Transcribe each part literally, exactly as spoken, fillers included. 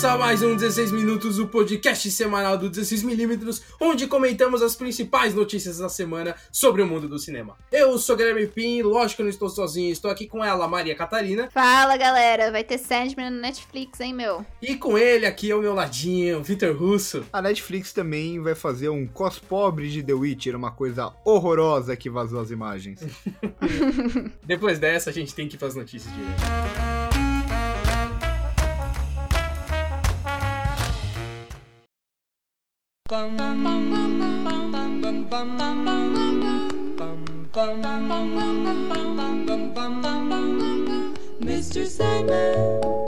Começa mais um dezesseis minutos, o podcast semanal do dezesseis milímetros, onde comentamos as principais notícias da semana sobre o mundo do cinema. Eu sou Guilherme Pim, lógico que eu não estou sozinho, estou aqui com ela, Maria Catarina. Fala galera, vai ter Sandman no Netflix, hein meu? E com ele aqui ao meu ladinho, Vitor Russo. A Netflix também vai fazer um cos pobre de The Witcher, uma coisa horrorosa que vazou as imagens. Depois dessa a gente tem que ir para as notícias direto. mister Sandman.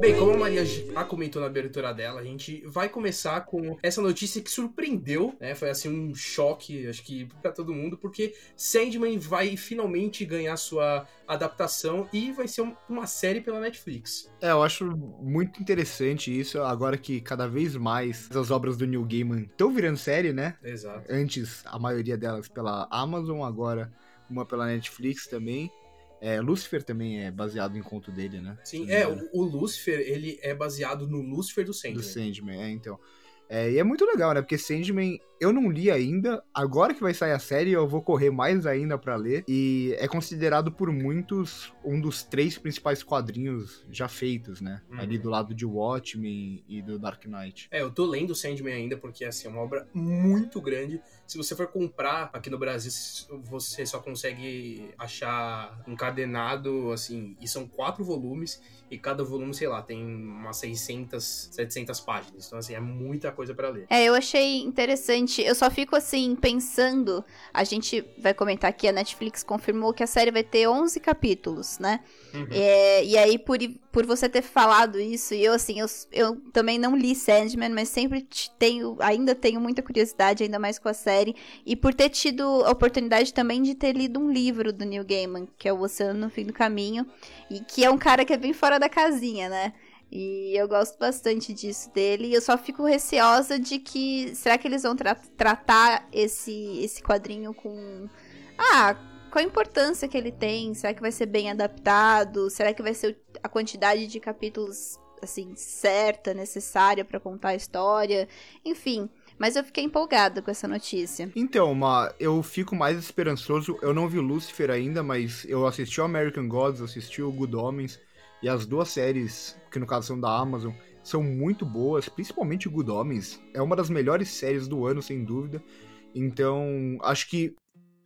Bem, como a Maria já comentou na abertura dela, a gente vai começar com essa notícia que surpreendeu, né? Foi assim um choque, acho que pra todo mundo, porque Sandman vai finalmente ganhar sua adaptação e vai ser uma série pela Netflix. É, eu acho muito interessante isso, agora que cada vez mais as obras do Neil Gaiman estão virando série, né? Exato. Antes, a maioria delas pela Amazon, agora uma pela Netflix também. É, Lúcifer também é baseado em conto dele, né? Sim, é, o, o Lúcifer, ele é baseado no Lúcifer do Sandman. Do Sandman, é, então. É, e é muito legal, né? Porque Sandman, eu não li ainda, agora que vai sair a série, eu vou correr mais ainda pra ler, e é considerado por muitos um dos três principais quadrinhos já feitos, né? Uhum. Ali do lado de Watchmen e do Dark Knight. É, eu tô lendo Sandman ainda, porque, assim, é uma obra muito grande. Se você for comprar aqui no Brasil, você só consegue achar encadenado, assim, e são quatro volumes, e cada volume, sei lá, tem umas seiscentas, setecentas páginas. Então, assim, é muita coisa pra ler. É, eu achei interessante. Eu só fico, assim, pensando, a gente vai comentar aqui, a Netflix confirmou que a série vai ter onze capítulos, né? Uhum. É, e aí, por, por você ter falado isso, e eu, assim, eu, eu também não li Sandman, mas sempre tenho, ainda tenho muita curiosidade, ainda mais com a série. Série, e por ter tido a oportunidade também de ter lido um livro do Neil Gaiman, que é O Oceano no Fim do Caminho, e que é um cara que é bem fora da casinha, né? E eu gosto bastante disso dele, e eu só fico receosa de que, será que eles vão tra- tratar esse, esse quadrinho com... Ah, qual a importância que ele tem? Será que vai ser bem adaptado? Será que vai ser a quantidade de capítulos, assim, certa, necessária pra contar a história? Enfim... Mas eu fiquei empolgada com essa notícia. Então, Ma, eu fico mais esperançoso. Eu não vi Lúcifer ainda, mas eu assisti o American Gods, assisti o Good Omens. E as duas séries, que no caso são da Amazon, são muito boas. Principalmente o Good Omens. É uma das melhores séries do ano, sem dúvida. Então, acho que...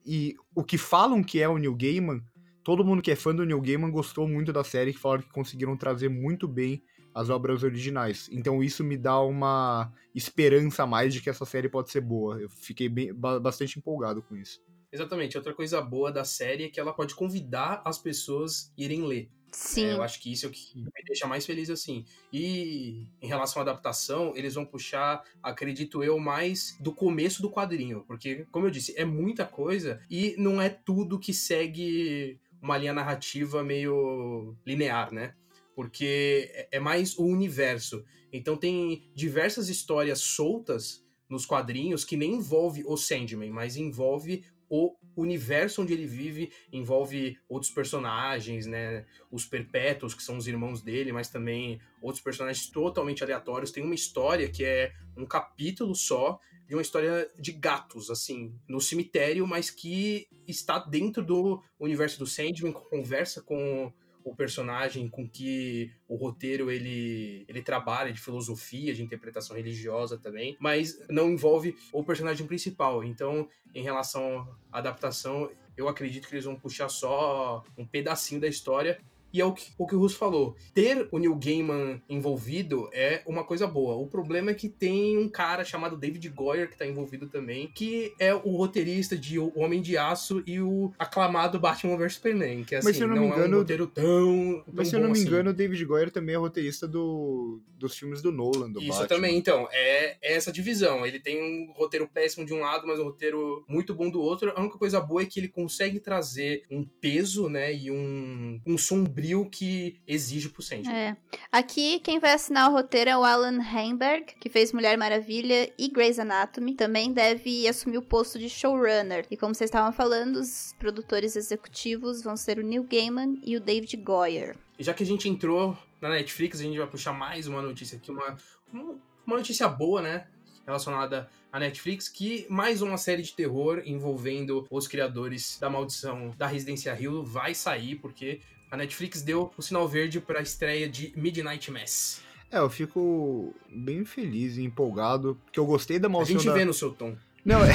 E o que falam que é o Neil Gaiman... Todo mundo que é fã do Neil Gaiman gostou muito da série. Que falaram que conseguiram trazer muito bem... as obras originais, então isso me dá uma esperança a mais de que essa série pode ser boa, eu fiquei bem, bastante empolgado com isso. Exatamente, outra coisa boa da série é que ela pode convidar as pessoas a irem ler. Sim. É, eu acho que isso é o que me deixa mais feliz assim. E em relação à adaptação, eles vão puxar, acredito eu, mais do começo do quadrinho, porque, como eu disse, é muita coisa e não é tudo que segue uma linha narrativa meio linear, né? Porque é mais o universo. Então tem diversas histórias soltas nos quadrinhos que nem envolve o Sandman, mas envolve o universo onde ele vive, envolve outros personagens, né? Os Perpétuos, que são os irmãos dele, mas também outros personagens totalmente aleatórios. Tem uma história que é um capítulo só de uma história de gatos, assim, no cemitério, mas que está dentro do universo do Sandman, conversa com... o personagem com que o roteiro ele, ele trabalha, de filosofia, de interpretação religiosa também, mas não envolve o personagem principal. Então, em relação à adaptação, eu acredito que eles vão puxar só um pedacinho da história. E é o que o, que o Russo falou, ter o Neil Gaiman envolvido é uma coisa boa. O problema é que tem um cara chamado David Goyer, que tá envolvido também, que é o roteirista de O Homem de Aço e o aclamado Batman vs Superman, que assim, não, não engano, é um roteiro tão, tão Mas se eu não me assim. engano, o David Goyer também é roteirista do, dos filmes do Nolan, do Isso Batman. também, então, é, é essa divisão. Ele tem um roteiro péssimo de um lado, mas um roteiro muito bom do outro. A única coisa boa é que ele consegue trazer um peso, né, e um, um sombrio que exige pro Sandman. É. Aqui, quem vai assinar o roteiro é o Alan Hanberg, que fez Mulher Maravilha e Grey's Anatomy. Também deve assumir o posto de showrunner. E como vocês estavam falando, os produtores executivos vão ser o Neil Gaiman e o David Goyer. E já que a gente entrou na Netflix, a gente vai puxar mais uma notícia aqui, uma, uma notícia boa, né? Relacionada à Netflix, que mais uma série de terror envolvendo os criadores da Maldição da Residência Hill vai sair, porque a Netflix deu o sinal verde para a estreia de Midnight Mass. É, eu fico bem feliz e empolgado, porque eu gostei da Maldição da... A gente da... vê no seu tom. Não, é...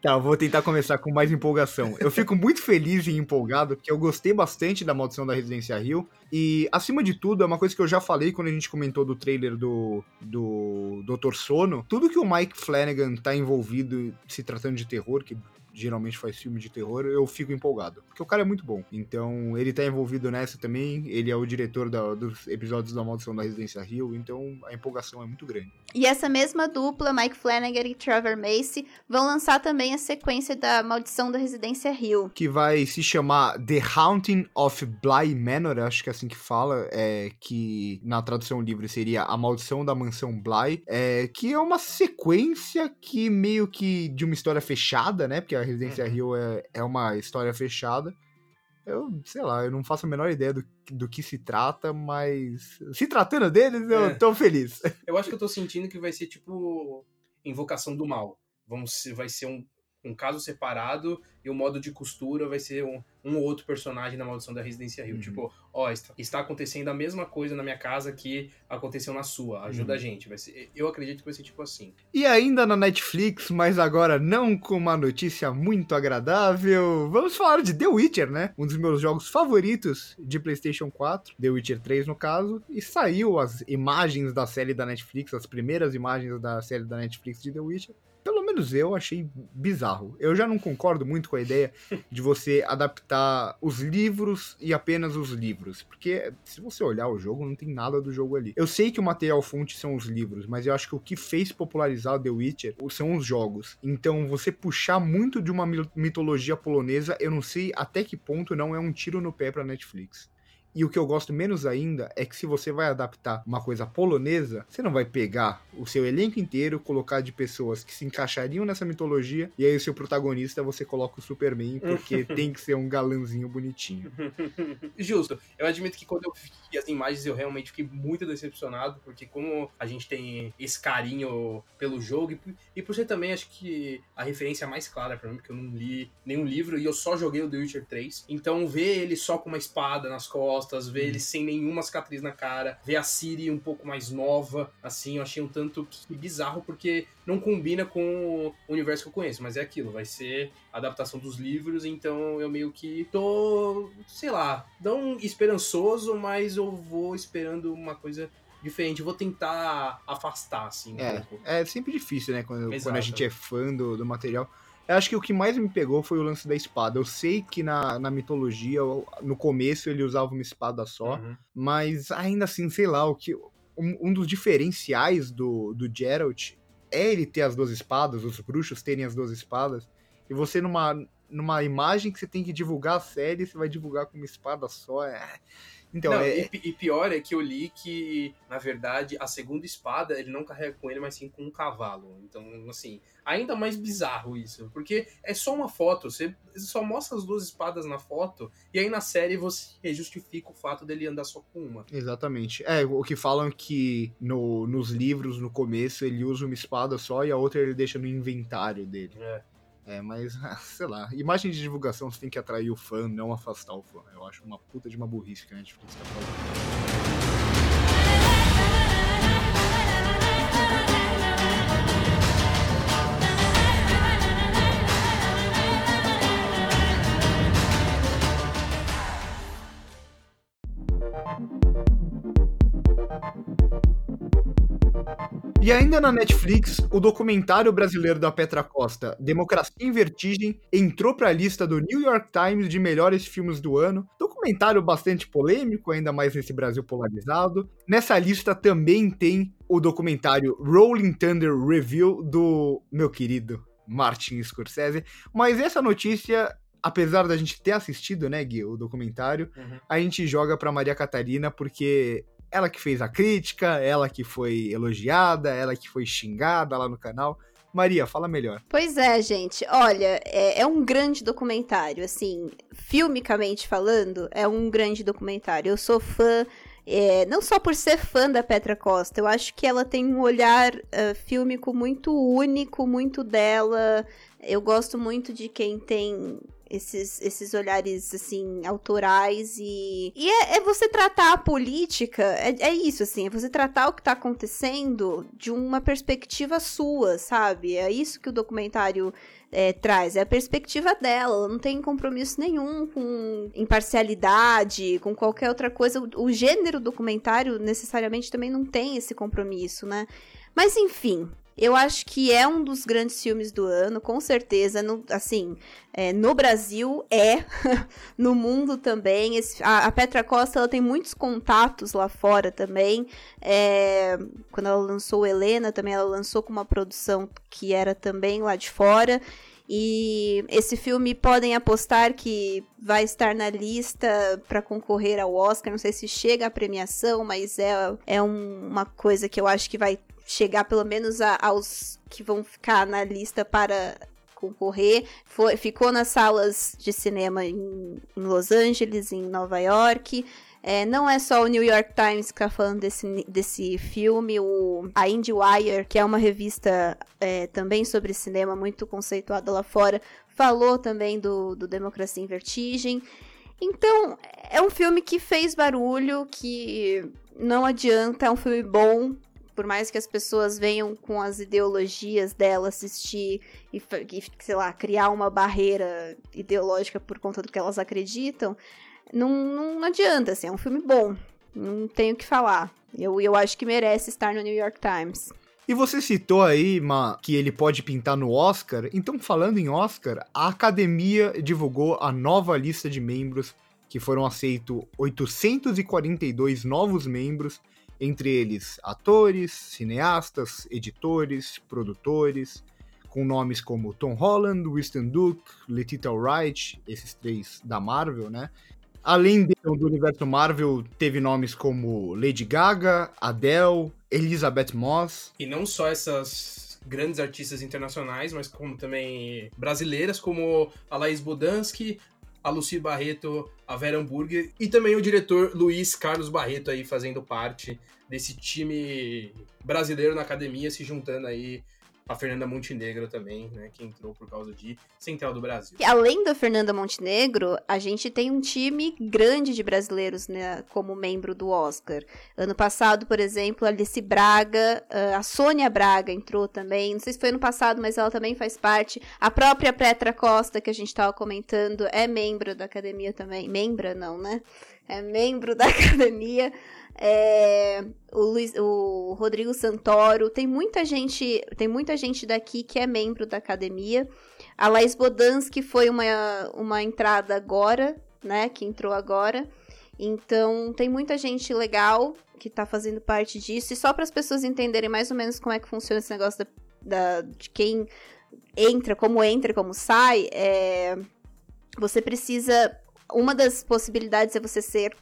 Tá, eu vou tentar começar com mais empolgação. Eu fico muito feliz e empolgado, porque eu gostei bastante da Maldição da Residência Hill. E, acima de tudo, é uma coisa que eu já falei quando a gente comentou do trailer do, do doutor Sono. Tudo que o Mike Flanagan tá envolvido se tratando de terror, que geralmente faz filme de terror, eu fico empolgado. Porque o cara é muito bom. Então, ele tá envolvido nessa também. Ele é o diretor da, dos episódios da Maldição da Residência Hill. Então, a empolgação é muito grande. E essa mesma dupla, Mike Flanagan e Trevor Macy, vão lançar também a sequência da Maldição da Residência Hill, que vai se chamar The Haunting of Bly Manor, acho que é assim que fala, é, que na tradução livre seria A Maldição da Mansão Bly, é, que é uma sequência que meio que de uma história fechada, né, porque a Residência uhum. Hill é, é uma história fechada. Eu, sei lá, eu não faço a menor ideia do, do que se trata, mas se tratando deles, eu é. tô feliz. Eu acho que eu tô sentindo que vai ser tipo Invocação do Mal. Vamos ser, vai ser um um caso separado, e o modo de costura vai ser um, um ou outro personagem na Maldição da Residência Hill. Uhum. Tipo, ó, está, está acontecendo a mesma coisa na minha casa que aconteceu na sua, ajuda uhum. a gente. Vai ser, eu acredito que vai ser tipo assim. E ainda na Netflix, mas agora não com uma notícia muito agradável, vamos falar de The Witcher, né? Um dos meus jogos favoritos de PlayStation quatro, The Witcher três no caso, e saiu as imagens da série da Netflix, as primeiras imagens da série da Netflix de The Witcher. Pelo menos eu achei bizarro. Eu já não concordo muito com a ideia de você adaptar os livros e apenas os livros. Porque se você olhar o jogo, não tem nada do jogo ali. Eu sei que o material fonte são os livros, mas eu acho que o que fez popularizar The Witcher são os jogos. Então você puxar muito de uma mitologia polonesa, eu não sei até que ponto não é um tiro no pé pra Netflix. E o que eu gosto menos ainda é que se você vai adaptar uma coisa polonesa, você não vai pegar o seu elenco inteiro, colocar de pessoas que se encaixariam nessa mitologia, e aí o seu protagonista você coloca o Superman, porque tem que ser um galãzinho bonitinho. Justo. Eu admito que quando eu vi as imagens eu realmente fiquei muito decepcionado, porque como a gente tem esse carinho pelo jogo, e por ser também acho que a referência mais clara pra mim, porque eu não li nenhum livro e eu só joguei o The Witcher três, então ver ele só com uma espada nas costas, ver ele sem nenhuma cicatriz na cara, ver a Ciri um pouco mais nova, assim, eu achei um tanto que bizarro, porque não combina com o universo que eu conheço, mas é aquilo, vai ser a adaptação dos livros, então eu meio que tô, sei lá, não esperançoso, mas eu vou esperando uma coisa diferente, eu vou tentar afastar, assim, um é, pouco. É sempre difícil, né, quando, quando a gente é fã do, do material. Eu acho que o que mais me pegou foi o lance da espada. Eu sei que na, na mitologia, no começo, ele usava uma espada só. Uhum. Mas ainda assim, sei lá, o que, um, um dos diferenciais do, do Geralt é ele ter as duas espadas, os bruxos terem as duas espadas. E você, numa, numa imagem que você tem que divulgar a série, você vai divulgar com uma espada só. É... Então, não, é... e, e pior é que eu li que, na verdade, a segunda espada ele não carrega com ele, mas sim com um cavalo. Então, assim, ainda mais bizarro isso, porque é só uma foto, você só mostra as duas espadas na foto, e aí na série você justifica o fato dele andar só com uma. Exatamente. É, o que falam que no, nos livros, no começo, ele usa uma espada só e a outra ele deixa no inventário dele. É. É, mas, sei lá, imagem de divulgação você tem que atrair o fã, não afastar o fã. Eu acho uma puta de uma burrice que a Netflix tá fazendo. E ainda na Netflix, o documentário brasileiro da Petra Costa, Democracia em Vertigem, entrou para a lista do New York Times de melhores filmes do ano. Documentário bastante polêmico, ainda mais nesse Brasil polarizado. Nessa lista também tem o documentário Rolling Thunder Review do meu querido Martin Scorsese. Mas essa notícia, apesar da gente ter assistido, né, Gui, o documentário, uhum. a gente joga para Maria Catarina porque... ela que fez a crítica, ela que foi elogiada, ela que foi xingada lá no canal. Maria, fala melhor. Pois é, gente. Olha, é, é um grande documentário, assim, filmicamente falando, é um grande documentário. Eu sou fã, é, não só por ser fã da Petra Costa, eu acho que ela tem um olhar uh, fílmico muito único, muito dela. Eu gosto muito de quem tem... Esses, esses olhares, assim, autorais e... E é, é você tratar a política, é, é isso, assim, é você tratar o que tá acontecendo de uma perspectiva sua, sabe? É isso que o documentário... É, traz, é a perspectiva dela, ela não tem compromisso nenhum com imparcialidade, com qualquer outra coisa, o, o gênero documentário necessariamente também não tem esse compromisso, né? Mas enfim, eu acho que é um dos grandes filmes do ano, com certeza, no, assim, é, no Brasil é, no mundo também, esse, a, a Petra Costa ela tem muitos contatos lá fora também, é, quando ela lançou Helena também, ela lançou com uma produção que era também lá de fora. E esse filme, podem apostar que vai estar na lista para concorrer ao Oscar, não sei se chega à premiação, mas é, é um, uma coisa que eu acho que vai chegar pelo menos a, aos que vão ficar na lista para concorrer. Foi, ficou nas salas de cinema em, em Los Angeles, em Nova York... É, não é só o New York Times que tá falando desse, desse filme, o, a IndieWire, que é uma revista é, também sobre cinema, muito conceituada lá fora, falou também do, do Democracia em Vertigem. Então, é um filme que fez barulho, que não adianta, é um filme bom, por mais que as pessoas venham com as ideologias dela assistir e, e sei lá, criar uma barreira ideológica por conta do que elas acreditam, Não, não adianta, assim, é um filme bom, não tenho o que falar, eu, eu acho que merece estar no New York Times. E você citou aí, Ma, que ele pode pintar no Oscar, então falando em Oscar, a Academia divulgou a nova lista de membros, que foram aceitos oitocentos e quarenta e dois novos membros, entre eles atores, cineastas, editores, produtores... com nomes como Tom Holland, Winston Duke, Letitia Wright, esses três da Marvel, né? Além de, do universo Marvel, teve nomes como Lady Gaga, Adele, Elizabeth Moss. E não só essas grandes artistas internacionais, mas como também brasileiras, como a Laís Bodansky, a Lucy Barreto, a Vera Hamburger e também o diretor Luiz Carlos Barreto aí fazendo parte desse time brasileiro na academia, se juntando aí a Fernanda Montenegro também, né, que entrou por causa de Central do Brasil. Além da Fernanda Montenegro, a gente tem um time grande de brasileiros, né, como membro do Oscar. Ano passado, por exemplo, a Alice Braga, a Sônia Braga entrou também, não sei se foi ano passado, mas ela também faz parte. A própria Petra Costa, que a gente estava comentando, é membro da academia também. Membra não, né? É membro da academia. É, o, Luiz, o Rodrigo Santoro, tem muita gente, tem muita gente daqui que é membro da academia. A Laís Bodansky foi uma, uma entrada agora, né, que entrou agora. Então, tem muita gente legal que tá fazendo parte disso. E só para as pessoas entenderem mais ou menos como é que funciona esse negócio da, da, de quem entra, como entra, como sai, é, você precisa... Uma das possibilidades é você ser...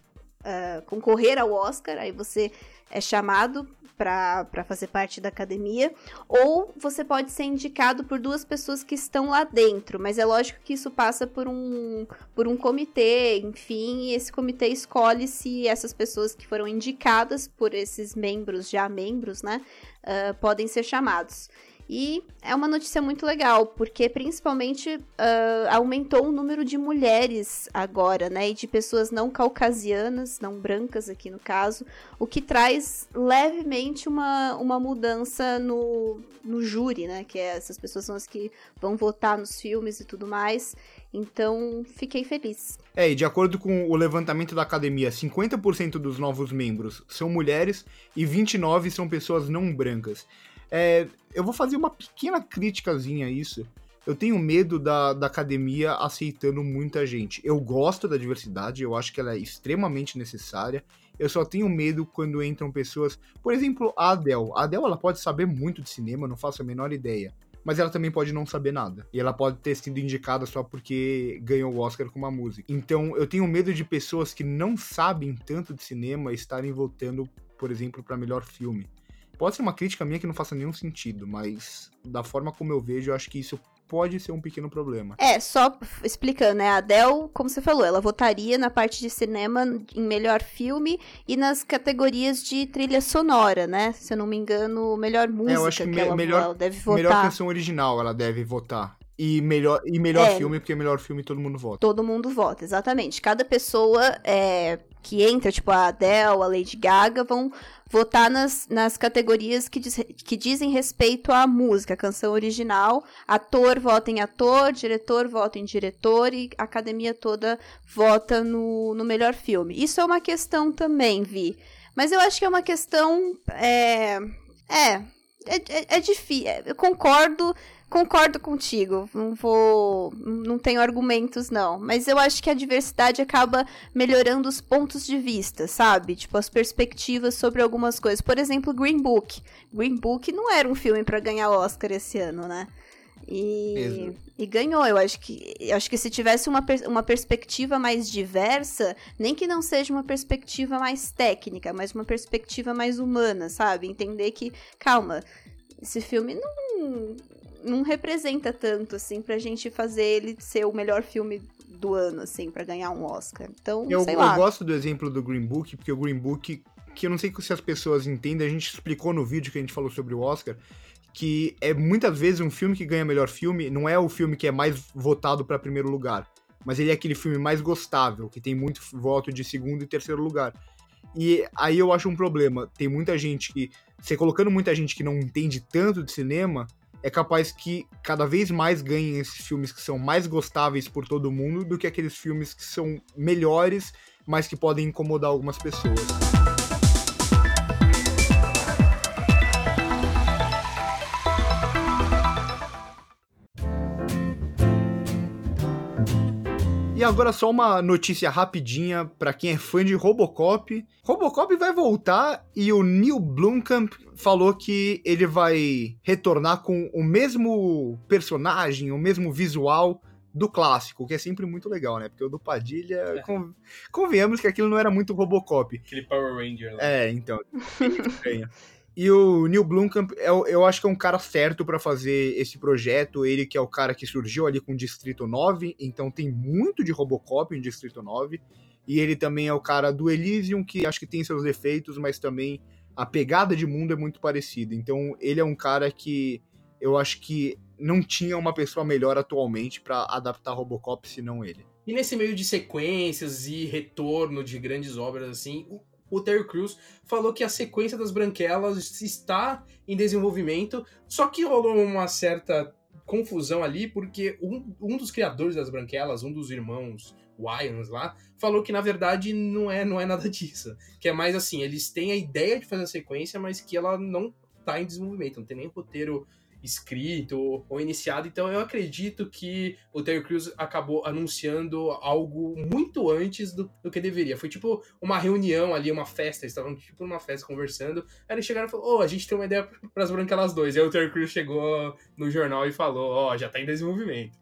Uh, concorrer ao Oscar, aí você é chamado para fazer parte da academia, ou você pode ser indicado por duas pessoas que estão lá dentro, mas é lógico que isso passa por um, por um comitê, enfim, e esse comitê escolhe se essas pessoas que foram indicadas por esses membros, já membros, né, uh, podem ser chamados. E é uma notícia muito legal, porque principalmente uh, aumentou o número de mulheres agora, né? E de pessoas não caucasianas, não brancas aqui no caso, o que traz levemente uma, uma mudança no, no júri, né? Que é, essas pessoas são as que vão votar nos filmes e tudo mais. Então, fiquei feliz. É, e de acordo com o levantamento da academia, cinquenta por cento dos novos membros são mulheres e vinte e nove por cento são pessoas não brancas. É, eu vou fazer uma pequena criticazinha a isso. Eu tenho medo da, da academia aceitando muita gente. Eu gosto da diversidade, eu acho que ela é extremamente necessária. Eu só tenho medo quando entram pessoas... Por exemplo, a Adele. A Adele, ela pode saber muito de cinema, não faço a menor ideia. Mas ela também pode não saber nada. E ela pode ter sido indicada só porque ganhou o Oscar com uma música. Então, eu tenho medo de pessoas que não sabem tanto de cinema estarem votando, por exemplo, para melhor filme. Pode ser uma crítica minha que não faça nenhum sentido, mas da forma como eu vejo, eu acho que isso pode ser um pequeno problema. É, só explicando, né? A Adele, como você falou, ela votaria na parte de cinema em melhor filme e nas categorias de trilha sonora, né? Se eu não me engano, melhor música é, eu acho que, que me- ela, melhor, ela deve votar. Melhor canção original ela deve votar. E melhor, e melhor é, filme, porque melhor filme todo mundo vota. Todo mundo vota, exatamente. Cada pessoa é, que entra, tipo a Adele, a Lady Gaga, vão votar nas, nas categorias que, diz, que dizem respeito à música, canção original, ator vota em ator, diretor vota em diretor e a academia toda vota no, no melhor filme. Isso é uma questão também, Vi. Mas eu acho que é uma questão... É... É... É, é, é difícil. Eu concordo... Concordo contigo, não vou, não tenho argumentos não, mas eu acho que a diversidade acaba melhorando os pontos de vista, sabe? Tipo, as perspectivas sobre algumas coisas. Por exemplo, Green Book. Green Book não era um filme pra ganhar Oscar esse ano, né? E, e ganhou, eu acho que, eu acho que se tivesse uma, per- uma perspectiva mais diversa, nem que não seja uma perspectiva mais técnica, mas uma perspectiva mais humana, sabe? Entender que, calma, esse filme não... não representa tanto, assim, pra gente fazer ele ser o melhor filme do ano, assim, pra ganhar um Oscar. Então, eu, sei lá. Eu gosto do exemplo do Green Book, porque o Green Book, que eu não sei se as pessoas entendem, a gente explicou no vídeo que a gente falou sobre o Oscar, que é muitas vezes um filme que ganha melhor filme, não é o filme que é mais votado pra primeiro lugar, mas ele é aquele filme mais gostável, que tem muito voto de segundo e terceiro lugar. E aí eu acho um problema, tem muita gente que, você colocando muita gente que não entende tanto de cinema... é capaz que cada vez mais ganhem esses filmes que são mais gostáveis por todo mundo do que aqueles filmes que são melhores, mas que podem incomodar algumas pessoas. E agora só uma notícia rapidinha para quem é fã de Robocop. Robocop vai voltar e o Neil Blomkamp falou que ele vai retornar com o mesmo personagem, o mesmo visual do clássico, o que é sempre muito legal, né? Porque o do Padilha, é. con- convenhamos que aquilo não era muito Robocop. Aquele Power Ranger lá. É, então. E o Neil Blomkamp, eu, eu acho que é um cara certo pra fazer esse projeto, ele que é o cara que surgiu ali com o Distrito nove, então tem muito de Robocop em Distrito nove, e ele também é o cara do Elysium, que acho que tem seus defeitos, mas também a pegada de mundo é muito parecida, então ele é um cara que eu acho que não tinha uma pessoa melhor atualmente pra adaptar Robocop, senão ele. E nesse meio de sequências e retorno de grandes obras assim... o Terry Crews falou que a sequência das Branquelas está em desenvolvimento, só que rolou uma certa confusão ali, porque um, um dos criadores das Branquelas, um dos irmãos Wayans lá, falou que na verdade não é, não é nada disso, que é mais assim, eles têm a ideia de fazer a sequência, mas que ela não está em desenvolvimento, não tem nem roteiro escrito ou iniciado, então eu acredito que o Terry Crews acabou anunciando algo muito antes do, do que deveria. Foi tipo uma reunião ali, uma festa, eles estavam tipo numa festa conversando, aí eles chegaram e falaram, ô, oh, a gente tem uma ideia pras Branquelas dois, aí o Terry Crews chegou no jornal e falou, ó, oh, já tá em desenvolvimento.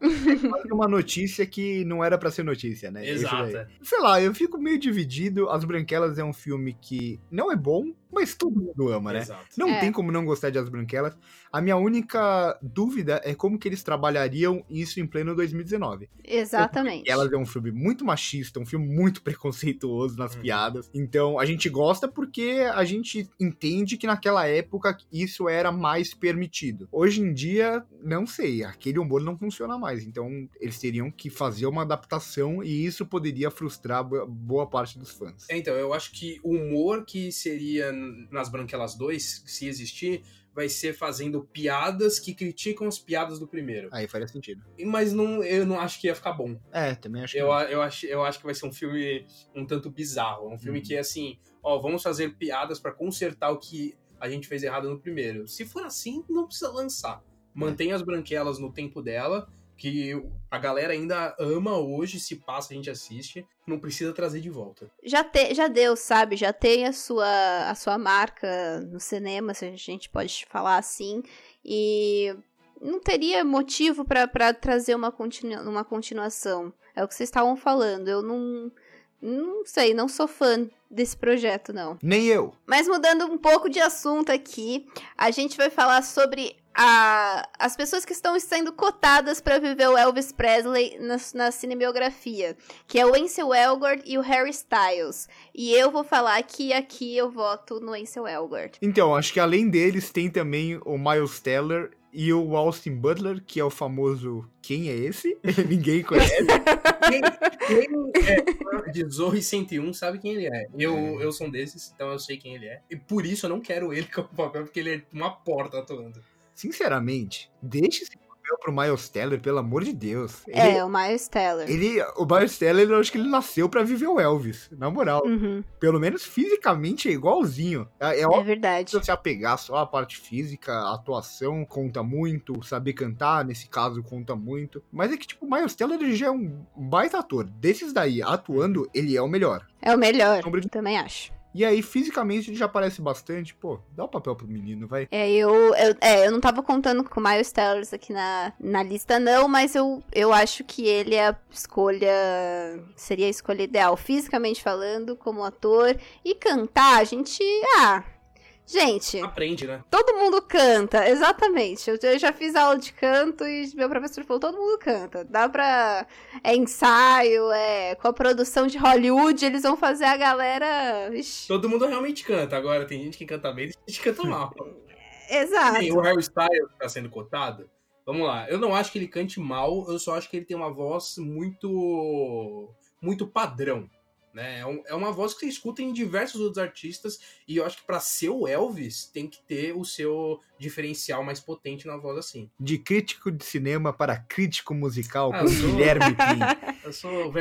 Uma notícia que não era pra ser notícia, né? Exato. Sei lá, eu fico meio dividido, As Branquelas é um filme que não é bom, mas todo mundo ama, né? Exato. Não é. Tem como não gostar de As Branquelas. A minha única dúvida é como que eles trabalhariam isso em pleno dois mil e dezenove. Exatamente. Elas é um filme muito machista, um filme muito preconceituoso nas hum. piadas. Então, a gente gosta porque a gente entende que naquela época isso era mais permitido. Hoje em dia, não sei, aquele humor não funciona mais. Então, eles teriam que fazer uma adaptação e isso poderia frustrar boa parte dos fãs. É, então, eu acho que o humor que seria... nas Branquelas dois, se existir, vai ser fazendo piadas que criticam as piadas do primeiro. Aí faria sentido. Mas não, eu não acho que ia ficar bom. É, também acho eu, que... Eu acho, eu acho que vai ser um filme um tanto bizarro. Um filme hum. que é assim, ó, vamos fazer piadas pra consertar o que a gente fez errado no primeiro. Se for assim, não precisa lançar. Mantém é. As Branquelas no tempo dela, que a galera ainda ama hoje, se passa a gente assiste, não precisa trazer de volta. Já, te, já deu, sabe? Já tem a sua, a sua marca no cinema, se a gente pode falar assim, e não teria motivo pra, pra trazer uma, continu, uma continuação. É o que vocês estavam falando, eu não... não sei, não sou fã desse projeto, não. Nem eu. Mas mudando um pouco de assunto aqui, a gente vai falar sobre a, as pessoas que estão sendo cotadas para viver o Elvis Presley na, na cinebiografia, que é o Ansel Elgort e o Harry Styles. E eu vou falar que aqui eu voto no Ansel Elgort. Então, acho que além deles tem também o Miles Teller e o Austin Butler, que é o famoso... Quem é esse? Ninguém conhece. Quem, quem é de Zorro e cento e um sabe quem ele é. Eu, eu sou um desses, então eu sei quem ele é. E por isso eu não quero ele como papel, porque ele é uma porta atuando. Sinceramente, deixa esse papel pro Miles Teller, pelo amor de Deus. Ele, é, o Miles Teller. Ele, o Miles Teller, eu acho que ele nasceu pra viver o Elvis, na moral. Uhum. Pelo menos fisicamente é igualzinho. É, é, é verdade. Se você apegar só a parte física, a atuação conta muito, saber cantar, nesse caso, conta muito. Mas é que, tipo, o Miles Teller ele já é um baita ator. Desses daí, atuando, ele é o melhor. É o melhor, de... também acho. E aí, fisicamente, ele já aparece bastante. Pô, dá o papel pro menino, vai. É, eu, eu, é, eu não tava contando com o Miles Teller aqui na, na lista, não. Mas eu, eu acho que ele é a escolha... Seria a escolha ideal, fisicamente falando, como ator. E cantar, a gente... Ah... Gente... Aprende, né? Todo mundo canta, exatamente. Eu, eu já fiz aula de canto e meu professor falou, todo mundo canta. Dá pra... É ensaio, é... Com a produção de Hollywood, eles vão fazer a galera... Ixi. Todo mundo realmente canta. Agora, tem gente que canta bem e gente que canta mal. Exato. Sim, o Harry Styles tá sendo cotado. Vamos lá. Eu não acho que ele cante mal, eu só acho que ele tem uma voz muito... Muito padrão. Né? É uma voz que você escuta em diversos outros artistas e eu acho que pra ser o Elvis tem que ter o seu diferencial mais potente na voz assim. De crítico de cinema para crítico musical, ah, com sou... Guilherme Pim. Eu sou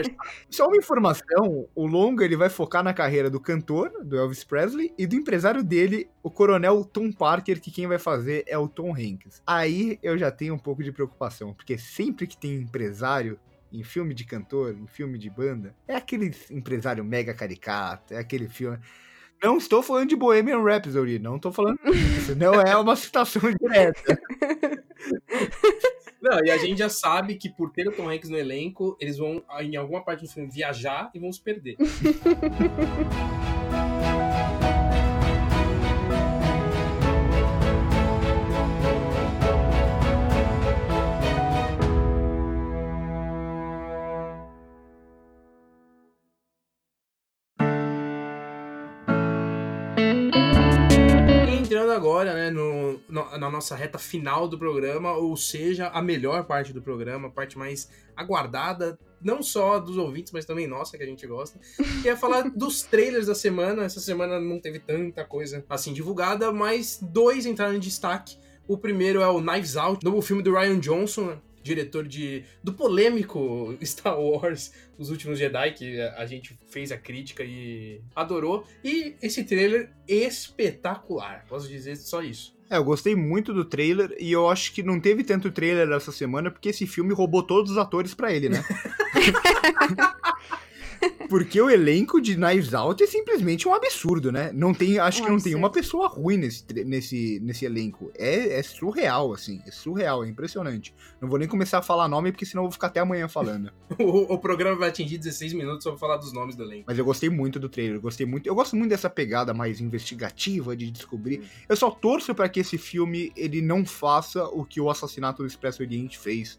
Só uma informação, o longa ele vai focar na carreira do cantor, do Elvis Presley, e do empresário dele, o coronel Tom Parker, que quem vai fazer é o Tom Hanks. Aí eu já tenho um pouco de preocupação, porque sempre que tem empresário em filme de cantor, em filme de banda, é aquele empresário mega caricato, é aquele filme... Não estou falando de Bohemian Rhapsody, não estou falando disso, não é uma citação direta. Não, e a gente já sabe que por ter o Tom Hanks no elenco, eles vão, em alguma parte do filme, viajar e vão se perder. Agora, né, no, no, na nossa reta final do programa, ou seja, a melhor parte do programa, a parte mais aguardada, não só dos ouvintes, mas também nossa, que a gente gosta, que é falar dos trailers da semana. Essa semana não teve tanta coisa assim divulgada, mas dois entraram em destaque. O primeiro é o Knives Out, novo filme do Rian Johnson, né? Diretor de, do polêmico Star Wars, Os Últimos Jedi, que a gente fez a crítica e adorou. E esse trailer espetacular, posso dizer só isso. É, eu gostei muito do trailer e eu acho que não teve tanto trailer essa semana porque esse filme roubou todos os atores pra ele, né? Porque o elenco de Knives Out é simplesmente um absurdo, né? Não tem, acho que não tem uma pessoa ruim nesse, nesse, nesse elenco. É, é surreal, assim. É surreal, é impressionante. Não vou nem começar a falar nome, porque senão eu vou ficar até amanhã falando. o, o programa vai atingir dezesseis minutos só pra falar dos nomes do elenco. Mas eu gostei muito do trailer. Eu gostei muito. Eu gosto muito dessa pegada mais investigativa de descobrir. Hum. Eu só torço pra que esse filme ele não faça o que o Assassinato do Expresso Oriente fez.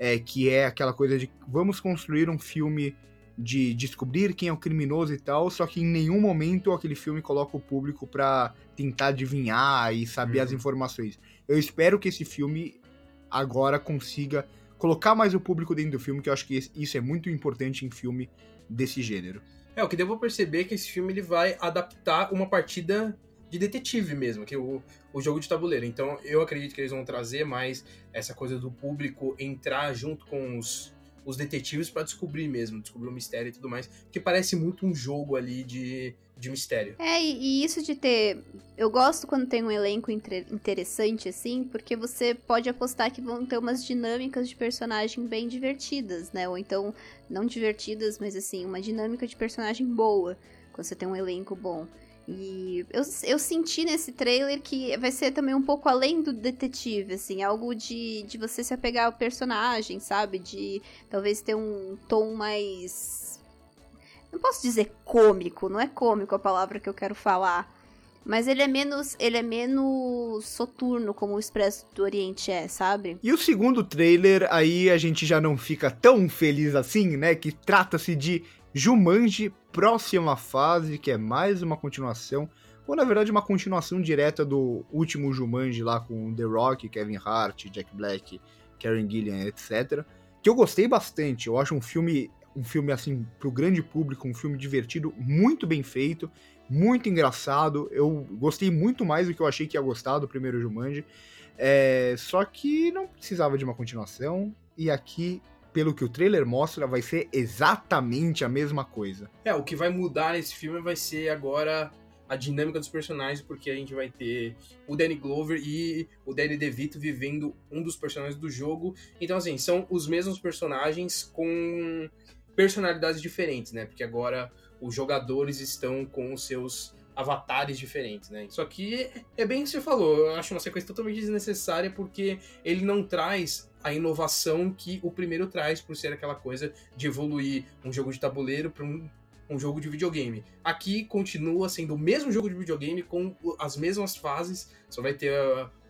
É, que é aquela coisa de vamos construir um filme... de descobrir quem é o criminoso e tal, só que em nenhum momento aquele filme coloca o público pra tentar adivinhar e saber uhum. as informações. Eu espero que esse filme agora consiga colocar mais o público dentro do filme, que eu acho que isso é muito importante em filme desse gênero. É, o que deu pra perceber é que esse filme ele vai adaptar uma partida de detetive mesmo, que é o, o jogo de tabuleiro. Então eu acredito que eles vão trazer mais essa coisa do público entrar junto com os os detetives pra descobrir mesmo, descobrir o mistério e tudo mais, porque parece muito um jogo ali de, de mistério. É, e, e isso de ter... Eu gosto quando tem um elenco inter... interessante, assim, porque você pode apostar que vão ter umas dinâmicas de personagem bem divertidas, né? Ou então, não divertidas, mas assim, uma dinâmica de personagem boa, quando você tem um elenco bom. E eu, eu senti nesse trailer que vai ser também um pouco além do detetive, assim, algo de, de você se apegar ao personagem, sabe? De talvez ter um tom mais... não posso dizer cômico, não é cômico a palavra que eu quero falar, mas ele é menos, ele é menos soturno, como o Expresso do Oriente é, sabe? E o segundo trailer, aí a gente já não fica tão feliz assim, né? Que trata-se de Jumanji, próxima fase, que é mais uma continuação, ou na verdade uma continuação direta do último Jumanji lá com The Rock, Kevin Hart, Jack Black, Karen Gillian, etcétera. Que eu gostei bastante, eu acho um filme, um filme assim, pro grande público, um filme divertido, muito bem feito, muito engraçado, eu gostei muito mais do que eu achei que ia gostar do primeiro Jumanji, é, só que não precisava de uma continuação, e aqui, pelo que o trailer mostra, vai ser exatamente a mesma coisa. É, o que vai mudar nesse filme vai ser agora a dinâmica dos personagens, porque a gente vai ter o Danny Glover e o Danny DeVito vivendo um dos personagens do jogo, então assim, são os mesmos personagens com personalidades diferentes, né, porque agora os jogadores estão com os seus avatares diferentes, né? Só que é bem o que você falou, eu acho uma sequência totalmente desnecessária porque ele não traz a inovação que o primeiro traz por ser aquela coisa de evoluir um jogo de tabuleiro para um, um jogo de videogame. Aqui continua sendo o mesmo jogo de videogame com as mesmas fases, só vai ter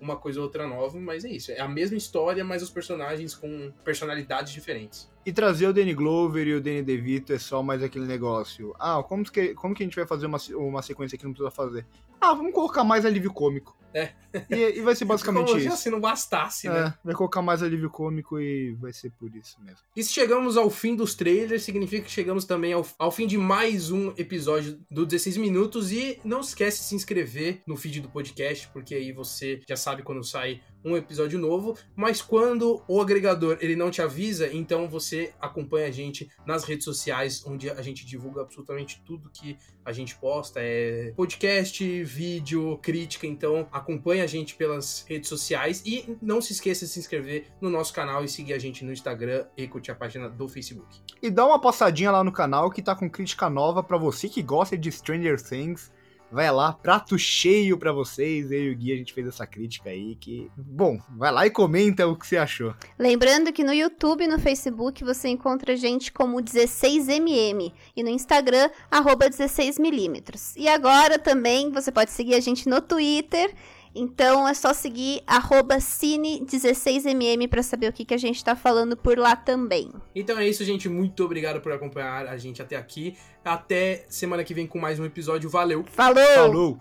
uma coisa ou outra nova, mas é isso. É a mesma história, mas os personagens com personalidades diferentes. E trazer o Danny Glover e o Danny DeVito é só mais aquele negócio. Ah, como que, como que a gente vai fazer uma, uma sequência que não precisa fazer? Ah, vamos colocar mais alívio cômico. É. E, e vai ser basicamente como isso. Se não bastasse, é, né? Vai colocar mais alívio cômico e vai ser por isso mesmo. E se chegamos ao fim dos trailers, significa que chegamos também ao, ao fim de mais um episódio do dezesseis minutos. E não esquece de se inscrever no feed do podcast, porque aí você já sabe quando sai um episódio novo, mas quando o agregador ele não te avisa, então você acompanha a gente nas redes sociais, onde a gente divulga absolutamente tudo que a gente posta, é podcast, vídeo, crítica, então acompanha a gente pelas redes sociais e não se esqueça de se inscrever no nosso canal e seguir a gente no Instagram e curtir a página do Facebook. E dá uma passadinha lá no canal que tá com crítica nova pra você que gosta de Stranger Things. Vai lá, prato cheio pra vocês. Eu e o Gui, a gente fez essa crítica aí que... Bom, vai lá e comenta o que você achou. Lembrando que no YouTube e no Facebook você encontra a gente como dezesseis M M e no Instagram, arroba dezesseis milímetros. E agora também você pode seguir a gente no Twitter. Então é só seguir arroba cine dezesseis M M pra saber o que, que a gente tá falando por lá também. Então é isso, gente. Muito obrigado por acompanhar a gente até aqui. Até semana que vem com mais um episódio. Valeu! Falou! Falou.